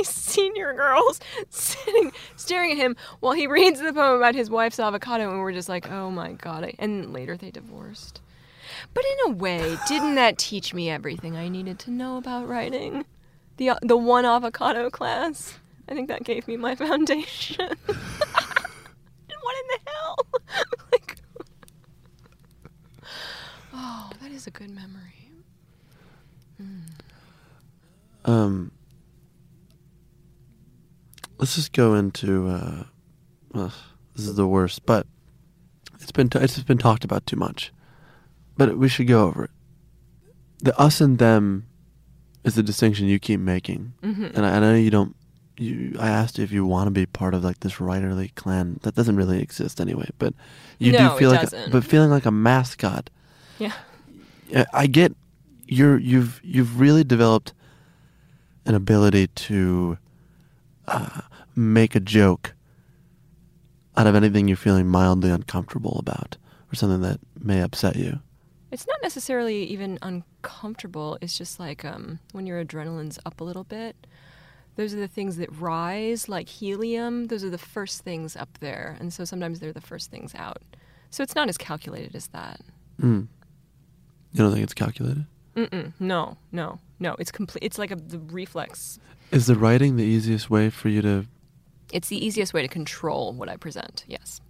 senior girls staring at him while he reads the poem about his wife's avocado, and we're just like, oh my God. And later they divorced. But in a way, didn't that teach me everything I needed to know about writing? The one avocado class. I think that gave me my foundation. What in the hell? Like, oh, that is a good memory. Let's just go into. This is the worst, but it's been talked about too much. But we should go over it. The us and them is the distinction you keep making, and I know you don't. I asked you if you want to be part of, like, this writerly clan that doesn't really exist anyway. But do feel like, but feeling like a mascot. Yeah, I get. You've really developed an ability to make a joke out of anything you're feeling mildly uncomfortable about, or something that may upset you. It's not necessarily even uncomfortable. It's just like when your adrenaline's up a little bit. Those are the things that rise, like helium. Those are the first things up there. And so sometimes they're the first things out. So it's not as calculated as that. Mm. You don't think it's calculated? No. It's complete. It's like the reflex. Is the writing the easiest way for you to... It's the easiest way to control what I present, yes.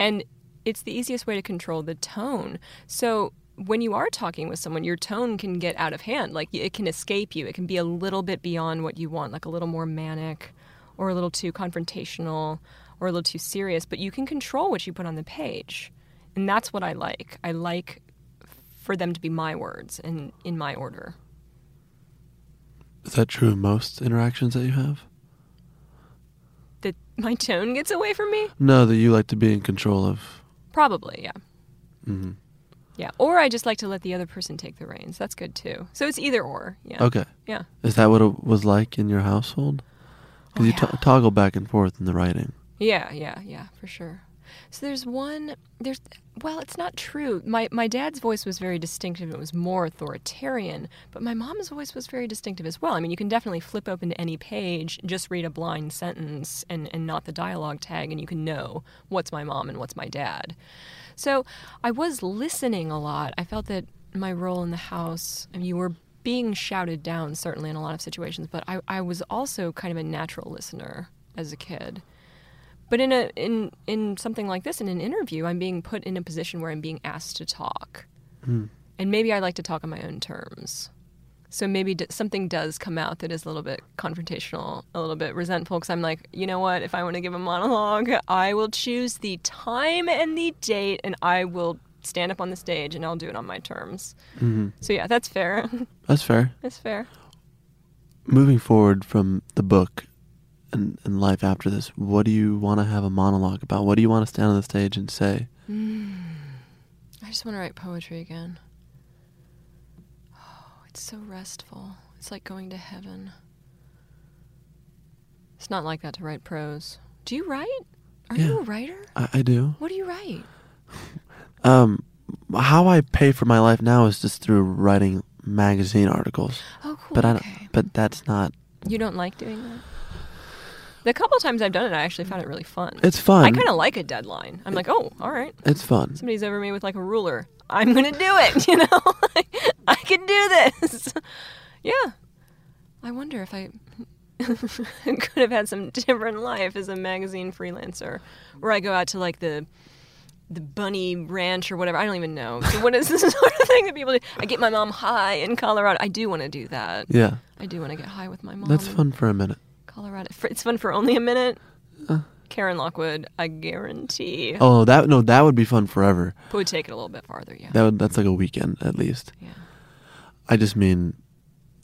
And... it's the easiest way to control the tone. So when you are talking with someone, your tone can get out of hand. Like, it can escape you. It can be a little bit beyond what you want, like a little more manic or a little too confrontational or a little too serious. But you can control what you put on the page. And that's what I like. I like for them to be my words and in my order. Is that true of most interactions that you have? That my tone gets away from me? No, that you like to be in control of... Probably, yeah. Mm-hmm. Yeah, or I just like to let the other person take the reins. That's good, too. So it's either or, yeah. Okay. Yeah. Is that what it was like in your household? Because toggle back and forth in the writing. Yeah, for sure. So there's it's not true. My dad's voice was very distinctive. It was more authoritarian, but my mom's voice was very distinctive as well. I mean, you can definitely flip open to any page, just read a blind sentence and not the dialogue tag, and you can know what's my mom and what's my dad. So I was listening a lot. I felt that my role in the house, I mean, you were being shouted down certainly in a lot of situations, but I was also kind of a natural listener as a kid. But in something like this, in an interview, I'm being put in a position where I'm being asked to talk. Mm. And maybe I like to talk on my own terms. So maybe something does come out that is a little bit confrontational, a little bit resentful, because I'm like, you know what, if I want to give a monologue, I will choose the time and the date, and I will stand up on the stage, and I'll do it on my terms. Mm-hmm. So yeah, that's fair. That's fair. Moving forward from the book, in life after this, what do you want to have a monologue about? What do you want to stand on the stage and say? I just want to write poetry again. Oh, it's so restful. It's like going to heaven. It's not like that to write prose. Do you write? Are you a writer? I do. What do you write? How I pay for my life now is just through writing magazine articles. Oh, cool. But but that's not. You don't like doing that? The couple of times I've done it, I actually found it really fun. It's fun. I kind of like a deadline. I'm like, oh, all right. It's fun. Somebody's over me with like a ruler. I'm going to do it, you know? I can do this. Yeah. I wonder if I could have had some different life as a magazine freelancer where I go out to like the bunny ranch or whatever. I don't even know. So what is this sort of thing that people do? I get my mom high in Colorado. I do want to do that. Yeah. I do want to get high with my mom. That's fun for a minute. Colorado. It's fun for only a minute. Karen Lockwood, I guarantee. Oh, that would be fun forever. But would take it a little bit farther, yeah. That's like a weekend at least. Yeah. I just mean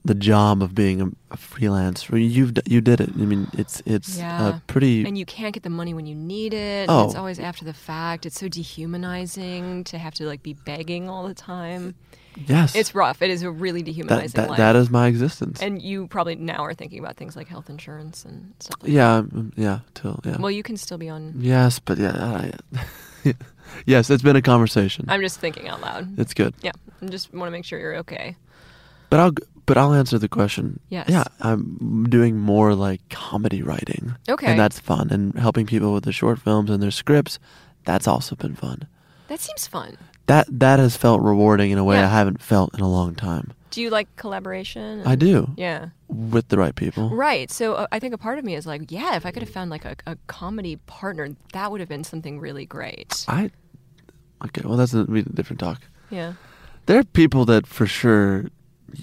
the job of being a freelancer. You did it. I mean, it's pretty. And you can't get the money when you need it. Oh. It's always after the fact. It's so dehumanizing to have to like be begging all the time. Yes. It's rough. It is a really dehumanizing life. That is my existence. And you probably now are thinking about things like health insurance and stuff like that. Yeah. Yeah. Well, you can still be on. Yes, but yeah. Yes, it's been a conversation. I'm just thinking out loud. It's good. Yeah. I just want to make sure you're okay. But I'll answer the question. Yes. Yeah, I'm doing more like comedy writing. Okay. And that's fun. And helping people with their short films and their scripts, that's also been fun. That seems fun. That has felt rewarding in a way I haven't felt in a long time. Do you like collaboration? I do. Yeah. With the right people. Right. So I think a part of me is like, yeah, if I could have found like a comedy partner, that would have been something really great. Okay, well, that's a different talk. Yeah. There are people that for sure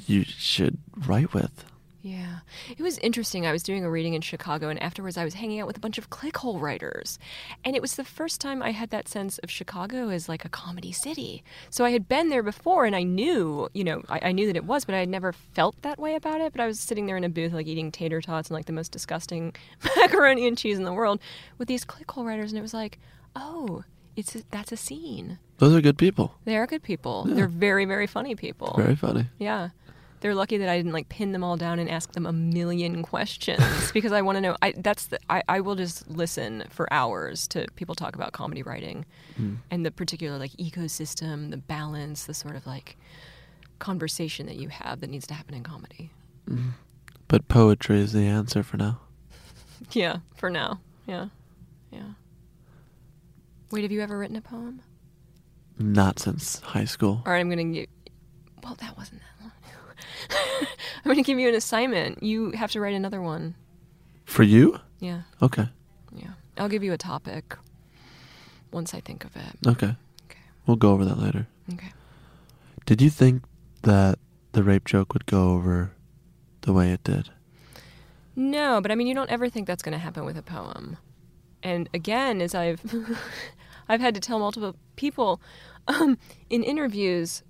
you should write with. Yeah. It was interesting. I was doing a reading in Chicago, and afterwards I was hanging out with a bunch of ClickHole writers. And it was the first time I had that sense of Chicago as like a comedy city. So I had been there before, and I knew, you know, I knew that it was, but I had never felt that way about it. But I was sitting there in a booth, like eating tater tots and like the most disgusting macaroni and cheese in the world with these ClickHole writers. And it was like, oh, that's a scene. Those are good people. They are good people. Yeah. They're very, very funny people. Very funny. Yeah. They're lucky that I didn't like pin them all down and ask them a million questions because I want to know. I will just listen for hours to people talk about comedy writing and the particular like ecosystem, the balance, the sort of like conversation that you have that needs to happen in comedy. Mm. But poetry is the answer for now. Yeah, for now. Yeah, yeah. Wait, have you ever written a poem? Not since high school. All right, I'm going to get. Well, that wasn't that long. I'm going to give you an assignment. You have to write another one. For you? Yeah. Okay. Yeah. I'll give you a topic once I think of it. Okay. We'll go over that later. Okay. Did you think that the rape joke would go over the way it did? No, but I mean, you don't ever think that's going to happen with a poem. And again, as I've had to tell multiple people in interviews,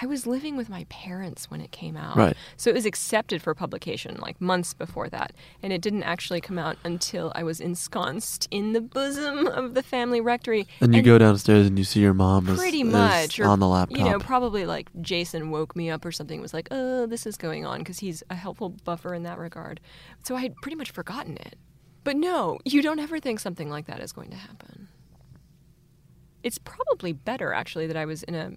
I was living with my parents when it came out. Right. So it was accepted for publication like months before that. And it didn't actually come out until I was ensconced in the bosom of the family rectory. And you go downstairs and you see your mom is on the laptop. You know, probably like Jason woke me up or something, was like, oh, this is going on, because he's a helpful buffer in that regard. So I had pretty much forgotten it. But no, you don't ever think something like that is going to happen. It's probably better actually that I was in a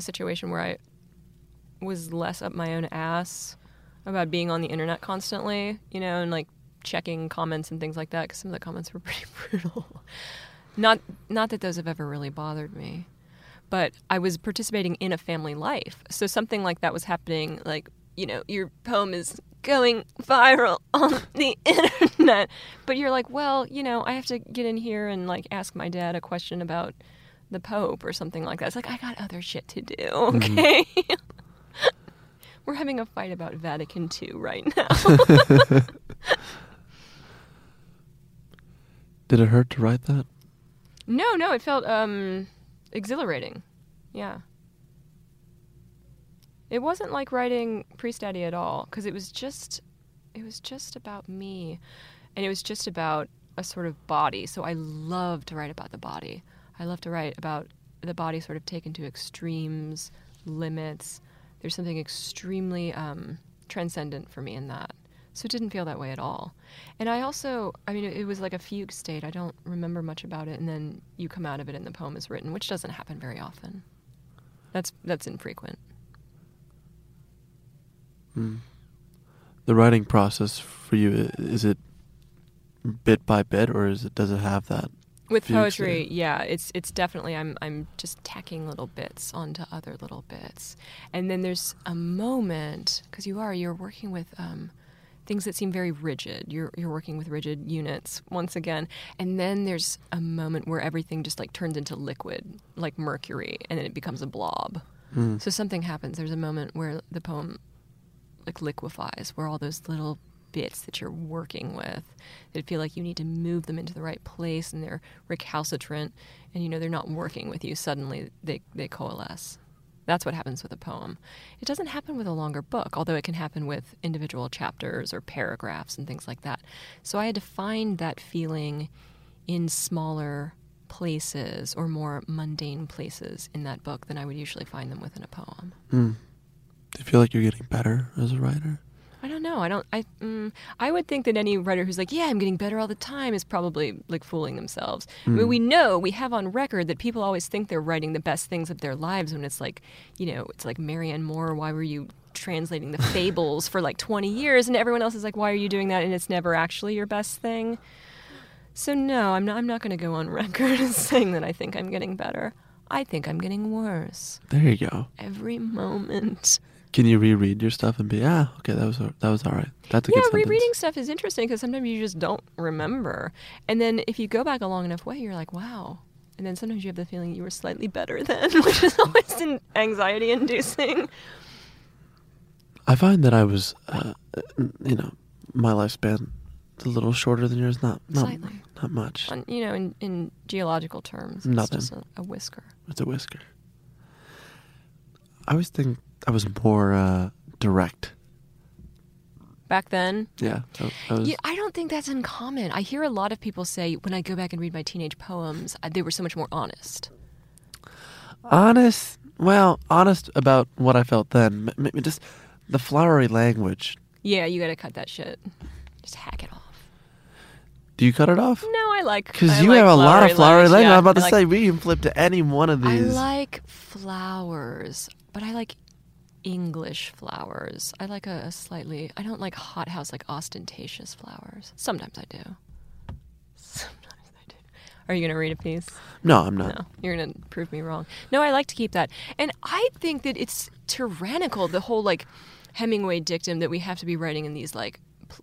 situation where I was less up my own ass about being on the internet constantly, you know, and like checking comments and things like that, because some of the comments were pretty brutal. Not that those have ever really bothered me, but I was participating in a family life. So something like that was happening, like, you know, your poem is going viral on the internet, but you're like, well, you know, I have to get in here and like ask my dad a question about the Pope or something like that. It's like, I got other shit to do, okay? Mm-hmm. We're having a fight about Vatican II right now. Did it hurt to write that? No, it felt exhilarating. Yeah. It wasn't like writing Priest Daddy at all, because it was just it was just about me. And it was just about a sort of body. So I love to write about the body. I love to write about the body sort of taken to extremes, limits. There's something extremely transcendent for me in that. So it didn't feel that way at all. And I also, I mean, it was like a fugue state. I don't remember much about it. And then you come out of it and the poem is written, which doesn't happen very often. That's infrequent. Mm. The writing process for you, is it bit by bit, or is it, does it have that? With poetry, yeah, it's definitely, I'm just tacking little bits onto other little bits. And then there's a moment, because you're working with things that seem very rigid. You're working with rigid units once again. And then there's a moment where everything just like turns into liquid, like mercury, and then it becomes a blob. Mm. So something happens. There's a moment where the poem like liquefies, where all those little bits that you're working with that feel like you need to move them into the right place, and they're recalcitrant, and you know they're not working with you. Suddenly they coalesce. That's what happens with a poem. It doesn't happen with a longer book, although it can happen with individual chapters or paragraphs and things like that. So I had to find that feeling in smaller places or more mundane places in that book than I would usually find them within a poem. Mm. Do you feel like you're getting better as a writer? I don't know. I would think that any writer who's like, yeah, I'm getting better all the time, is probably like fooling themselves. Mm. I mean, we have on record that people always think they're writing the best things of their lives when it's like, you know, it's like Marianne Moore, why were you translating the Fables for like 20 years? And everyone else is like, why are you doing that? And it's never actually your best thing. So no, I'm not going to go on record as saying that I think I'm getting better. I think I'm getting worse. There you go. Every moment. Can you reread your stuff and be, okay, that was all right. That's a good sentence. Yeah, rereading stuff is interesting because sometimes you just don't remember. And then if you go back a long enough way, you're like, wow. And then sometimes you have the feeling you were slightly better then, which is always anxiety-inducing. I find that I was, my lifespan is a little shorter than yours. Not much. In geological terms, nothing. It's just a whisker. It's a whisker. I always think I was more direct. Back then? Yeah. I don't think that's uncommon. I hear a lot of people say, when I go back and read my teenage poems, they were so much more honest. Honest? Well, honest about what I felt then. Just the flowery language. Yeah, you got to cut that shit. Just hack it off. Do you cut it off? No, I like... Because you have a lot of flowery language. Yeah, I'm about to say, we can flip to any one of these. I like flowers, but I like... English flowers. I like a slightly... I don't like hothouse, like ostentatious flowers. Sometimes I do. Are you going to read a piece? No, I'm not. No, you're going to prove me wrong. No, I like to keep that. And I think that it's tyrannical, the whole, like, Hemingway dictum that we have to be writing in these, like,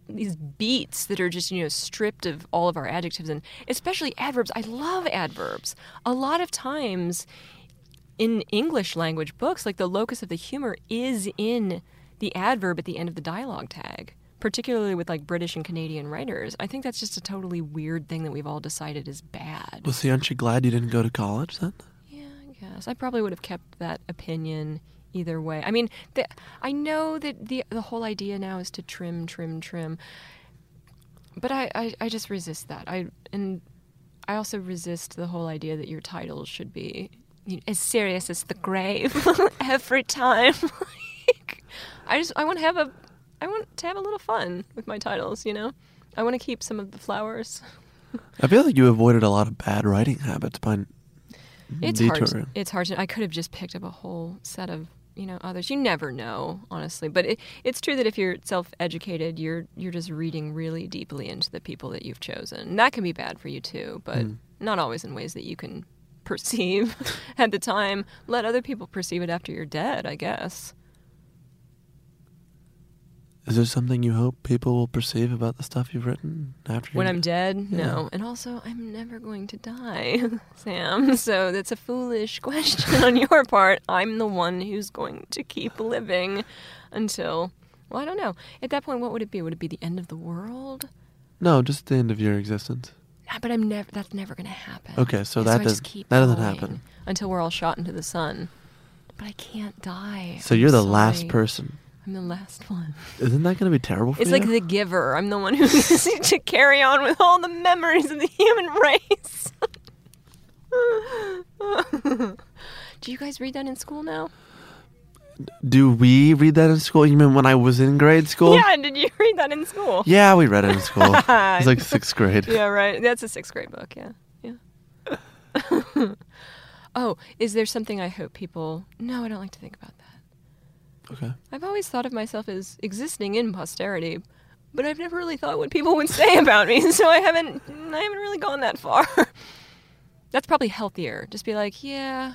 these beats that are just, you know, stripped of all of our adjectives, and especially adverbs. I love adverbs. A lot of times... in English language books, like the locus of the humor is in the adverb at the end of the dialogue tag, particularly with like British and Canadian writers. I think that's just a totally weird thing that we've all decided is bad. Well, see, aren't you glad you didn't go to college then? Yeah, I guess. I probably would have kept that opinion either way. I mean, I know that the whole idea now is to trim, but I just resist that. I also resist the whole idea that your titles should be as serious as the grave every time. Like, I want to have a little fun with my titles, you know? I want to keep some of the flowers. I feel like you avoided a lot of bad writing habits by detouring. It's hard to... I could have just picked up a whole set of, you know, others. You never know, honestly. But it's true that if you're self-educated, you're just reading really deeply into the people that you've chosen. And that can be bad for you too, but not always in ways that you can... perceive at the time. Let other people perceive it after you're dead, I guess. Is there something you hope people will perceive about the stuff you've written after when you're dead? When I'm dead? Yeah. No. And also, I'm never going to die, Sam. So that's a foolish question on your part. I'm the one who's going to keep living until... well, I don't know. At that point, what would it be? Would it be the end of the world? No, just the end of your existence. But that's never going to happen. Okay, so that doesn't happen. Until we're all shot into the sun. But I can't die. So you're the last person. I'm the last one. Isn't that going to be terrible for you? It's like The Giver. I'm the one who needs to carry on with all the memories of the human race. Do you guys read that in school now? Do we read that in school? You mean when I was in grade school? Yeah, did you read that in school? Yeah, we read it in school. It was like 6th grade. Yeah, right. That's a 6th grade book, yeah. Oh, is there something I hope people... No, I don't like to think about that. Okay. I've always thought of myself as existing in posterity, but I've never really thought what people would say about me, so I haven't really gone that far. That's probably healthier. Just be like, yeah,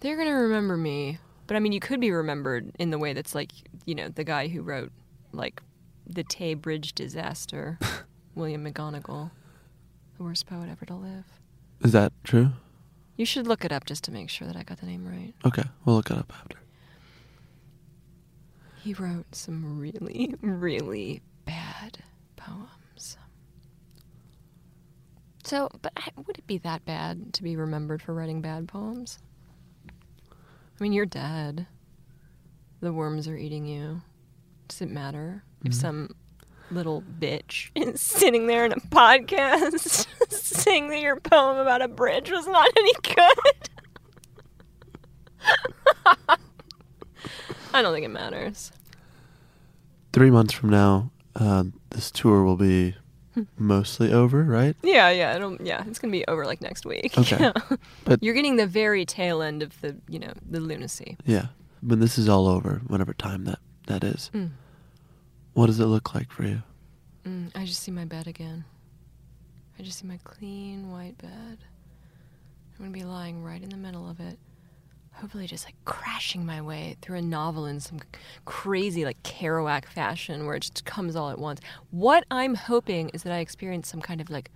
they're going to remember me. But, I mean, you could be remembered in the way that's like, you know, the guy who wrote, like, the Tay Bridge disaster, William McGonagall, the worst poet ever to live. Is that true? You should look it up just to make sure that I got the name right. Okay, we'll look it up after. He wrote some really, really bad poems. So, but would it be that bad to be remembered for writing bad poems? I mean, you're dead. The worms are eating you. Does it matter if some little bitch is sitting there in a podcast saying that your poem about a bridge was not any good? I don't think it matters. 3 months from now, this tour will be mostly over, right? Yeah. It's gonna be over like next week. Okay. Yeah. But you're getting the very tail end of the, you know, the lunacy. Yeah. When this is all over, whatever time that is, what does it look like for you? I just see my bed again. I just see my clean white bed. I'm gonna be lying right in the middle of it. Hopefully just like crashing my way through a novel in some crazy like Kerouac fashion where it just comes all at once. What I'm hoping is that I experience some kind of like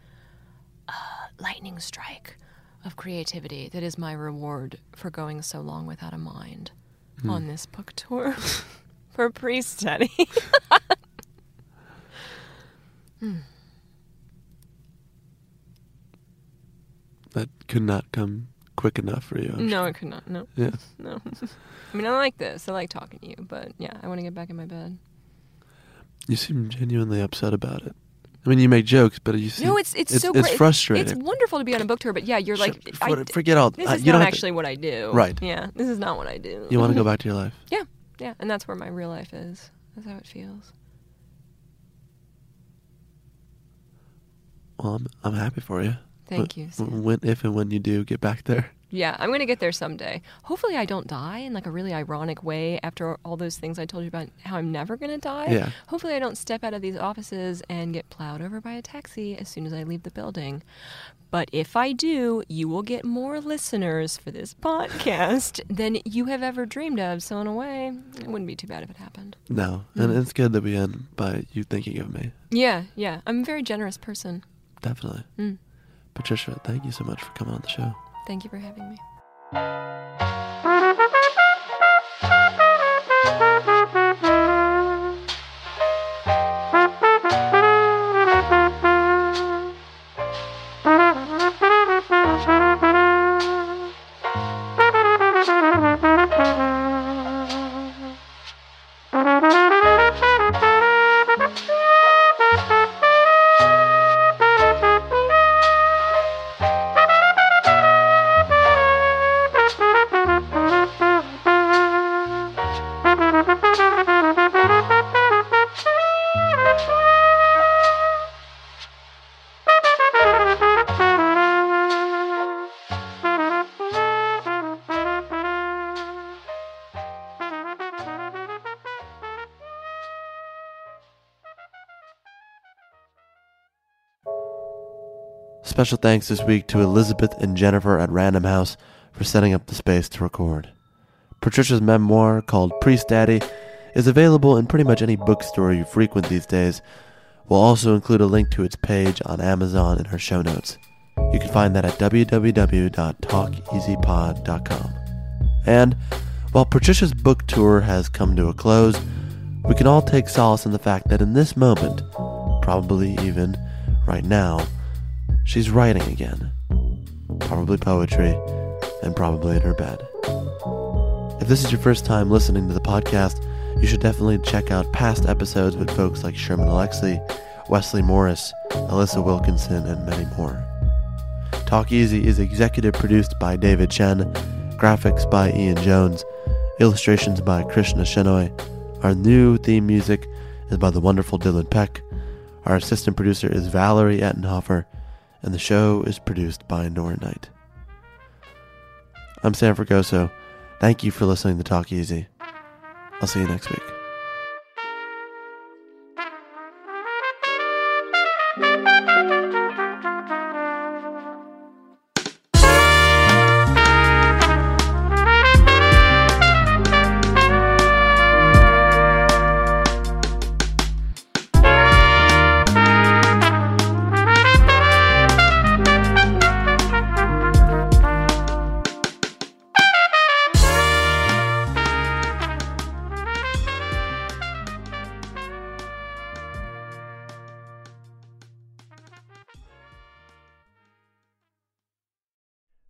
lightning strike of creativity that is my reward for going so long without a mind on this book tour for Priest Daddy. That could not come quick enough for you? No, it could not. No. Yeah. No. I mean, I like this. I like talking to you, but yeah, I want to get back in my bed. You seem genuinely upset about it. I mean, you make jokes, but you seem... No, it's so great. It's frustrating. It's wonderful to be on a book tour, but yeah, you're sure, like... Forget all... This is not actually what I do. Right. Yeah, this is not what I do. You want to go back to your life? Yeah, and that's where my real life is. That's how it feels. Well, I'm happy for you. Thank you, Sam. If and when you do get back there. Yeah, I'm going to get there someday. Hopefully I don't die in like a really ironic way after all those things I told you about how I'm never going to die. Yeah. Hopefully I don't step out of these offices and get plowed over by a taxi as soon as I leave the building. But if I do, you will get more listeners for this podcast than you have ever dreamed of. So in a way, it wouldn't be too bad if it happened. No, and it's good that we end by you thinking of me. Yeah. I'm a very generous person. Definitely. Patricia, thank you so much for coming on the show. Thank you for having me. Special thanks this week to Elizabeth and Jennifer at Random House for setting up the space to record. Patricia's memoir, called Priest Daddy, is available in pretty much any bookstore you frequent these days. We'll also include a link to its page on Amazon in her show notes. You can find that at www.talkeasypod.com. And while Patricia's book tour has come to a close, we can all take solace in the fact that in this moment, probably even right now, she's writing again, probably poetry, and probably in her bed. If this is your first time listening to the podcast, You should definitely check out past episodes with folks like Sherman Alexie, Wesley Morris, Alyssa Wilkinson, and many more. Talk Easy is executive produced by David Chen, graphics by Ian Jones, illustrations by Krishna Shenoy. Our new theme music is by the wonderful Dylan Peck. Our assistant producer is Valerie Ettenhofer, and the show is produced by Nora Knight. I'm Sam Fragoso. Thank you for listening to Talk Easy. I'll see you next week.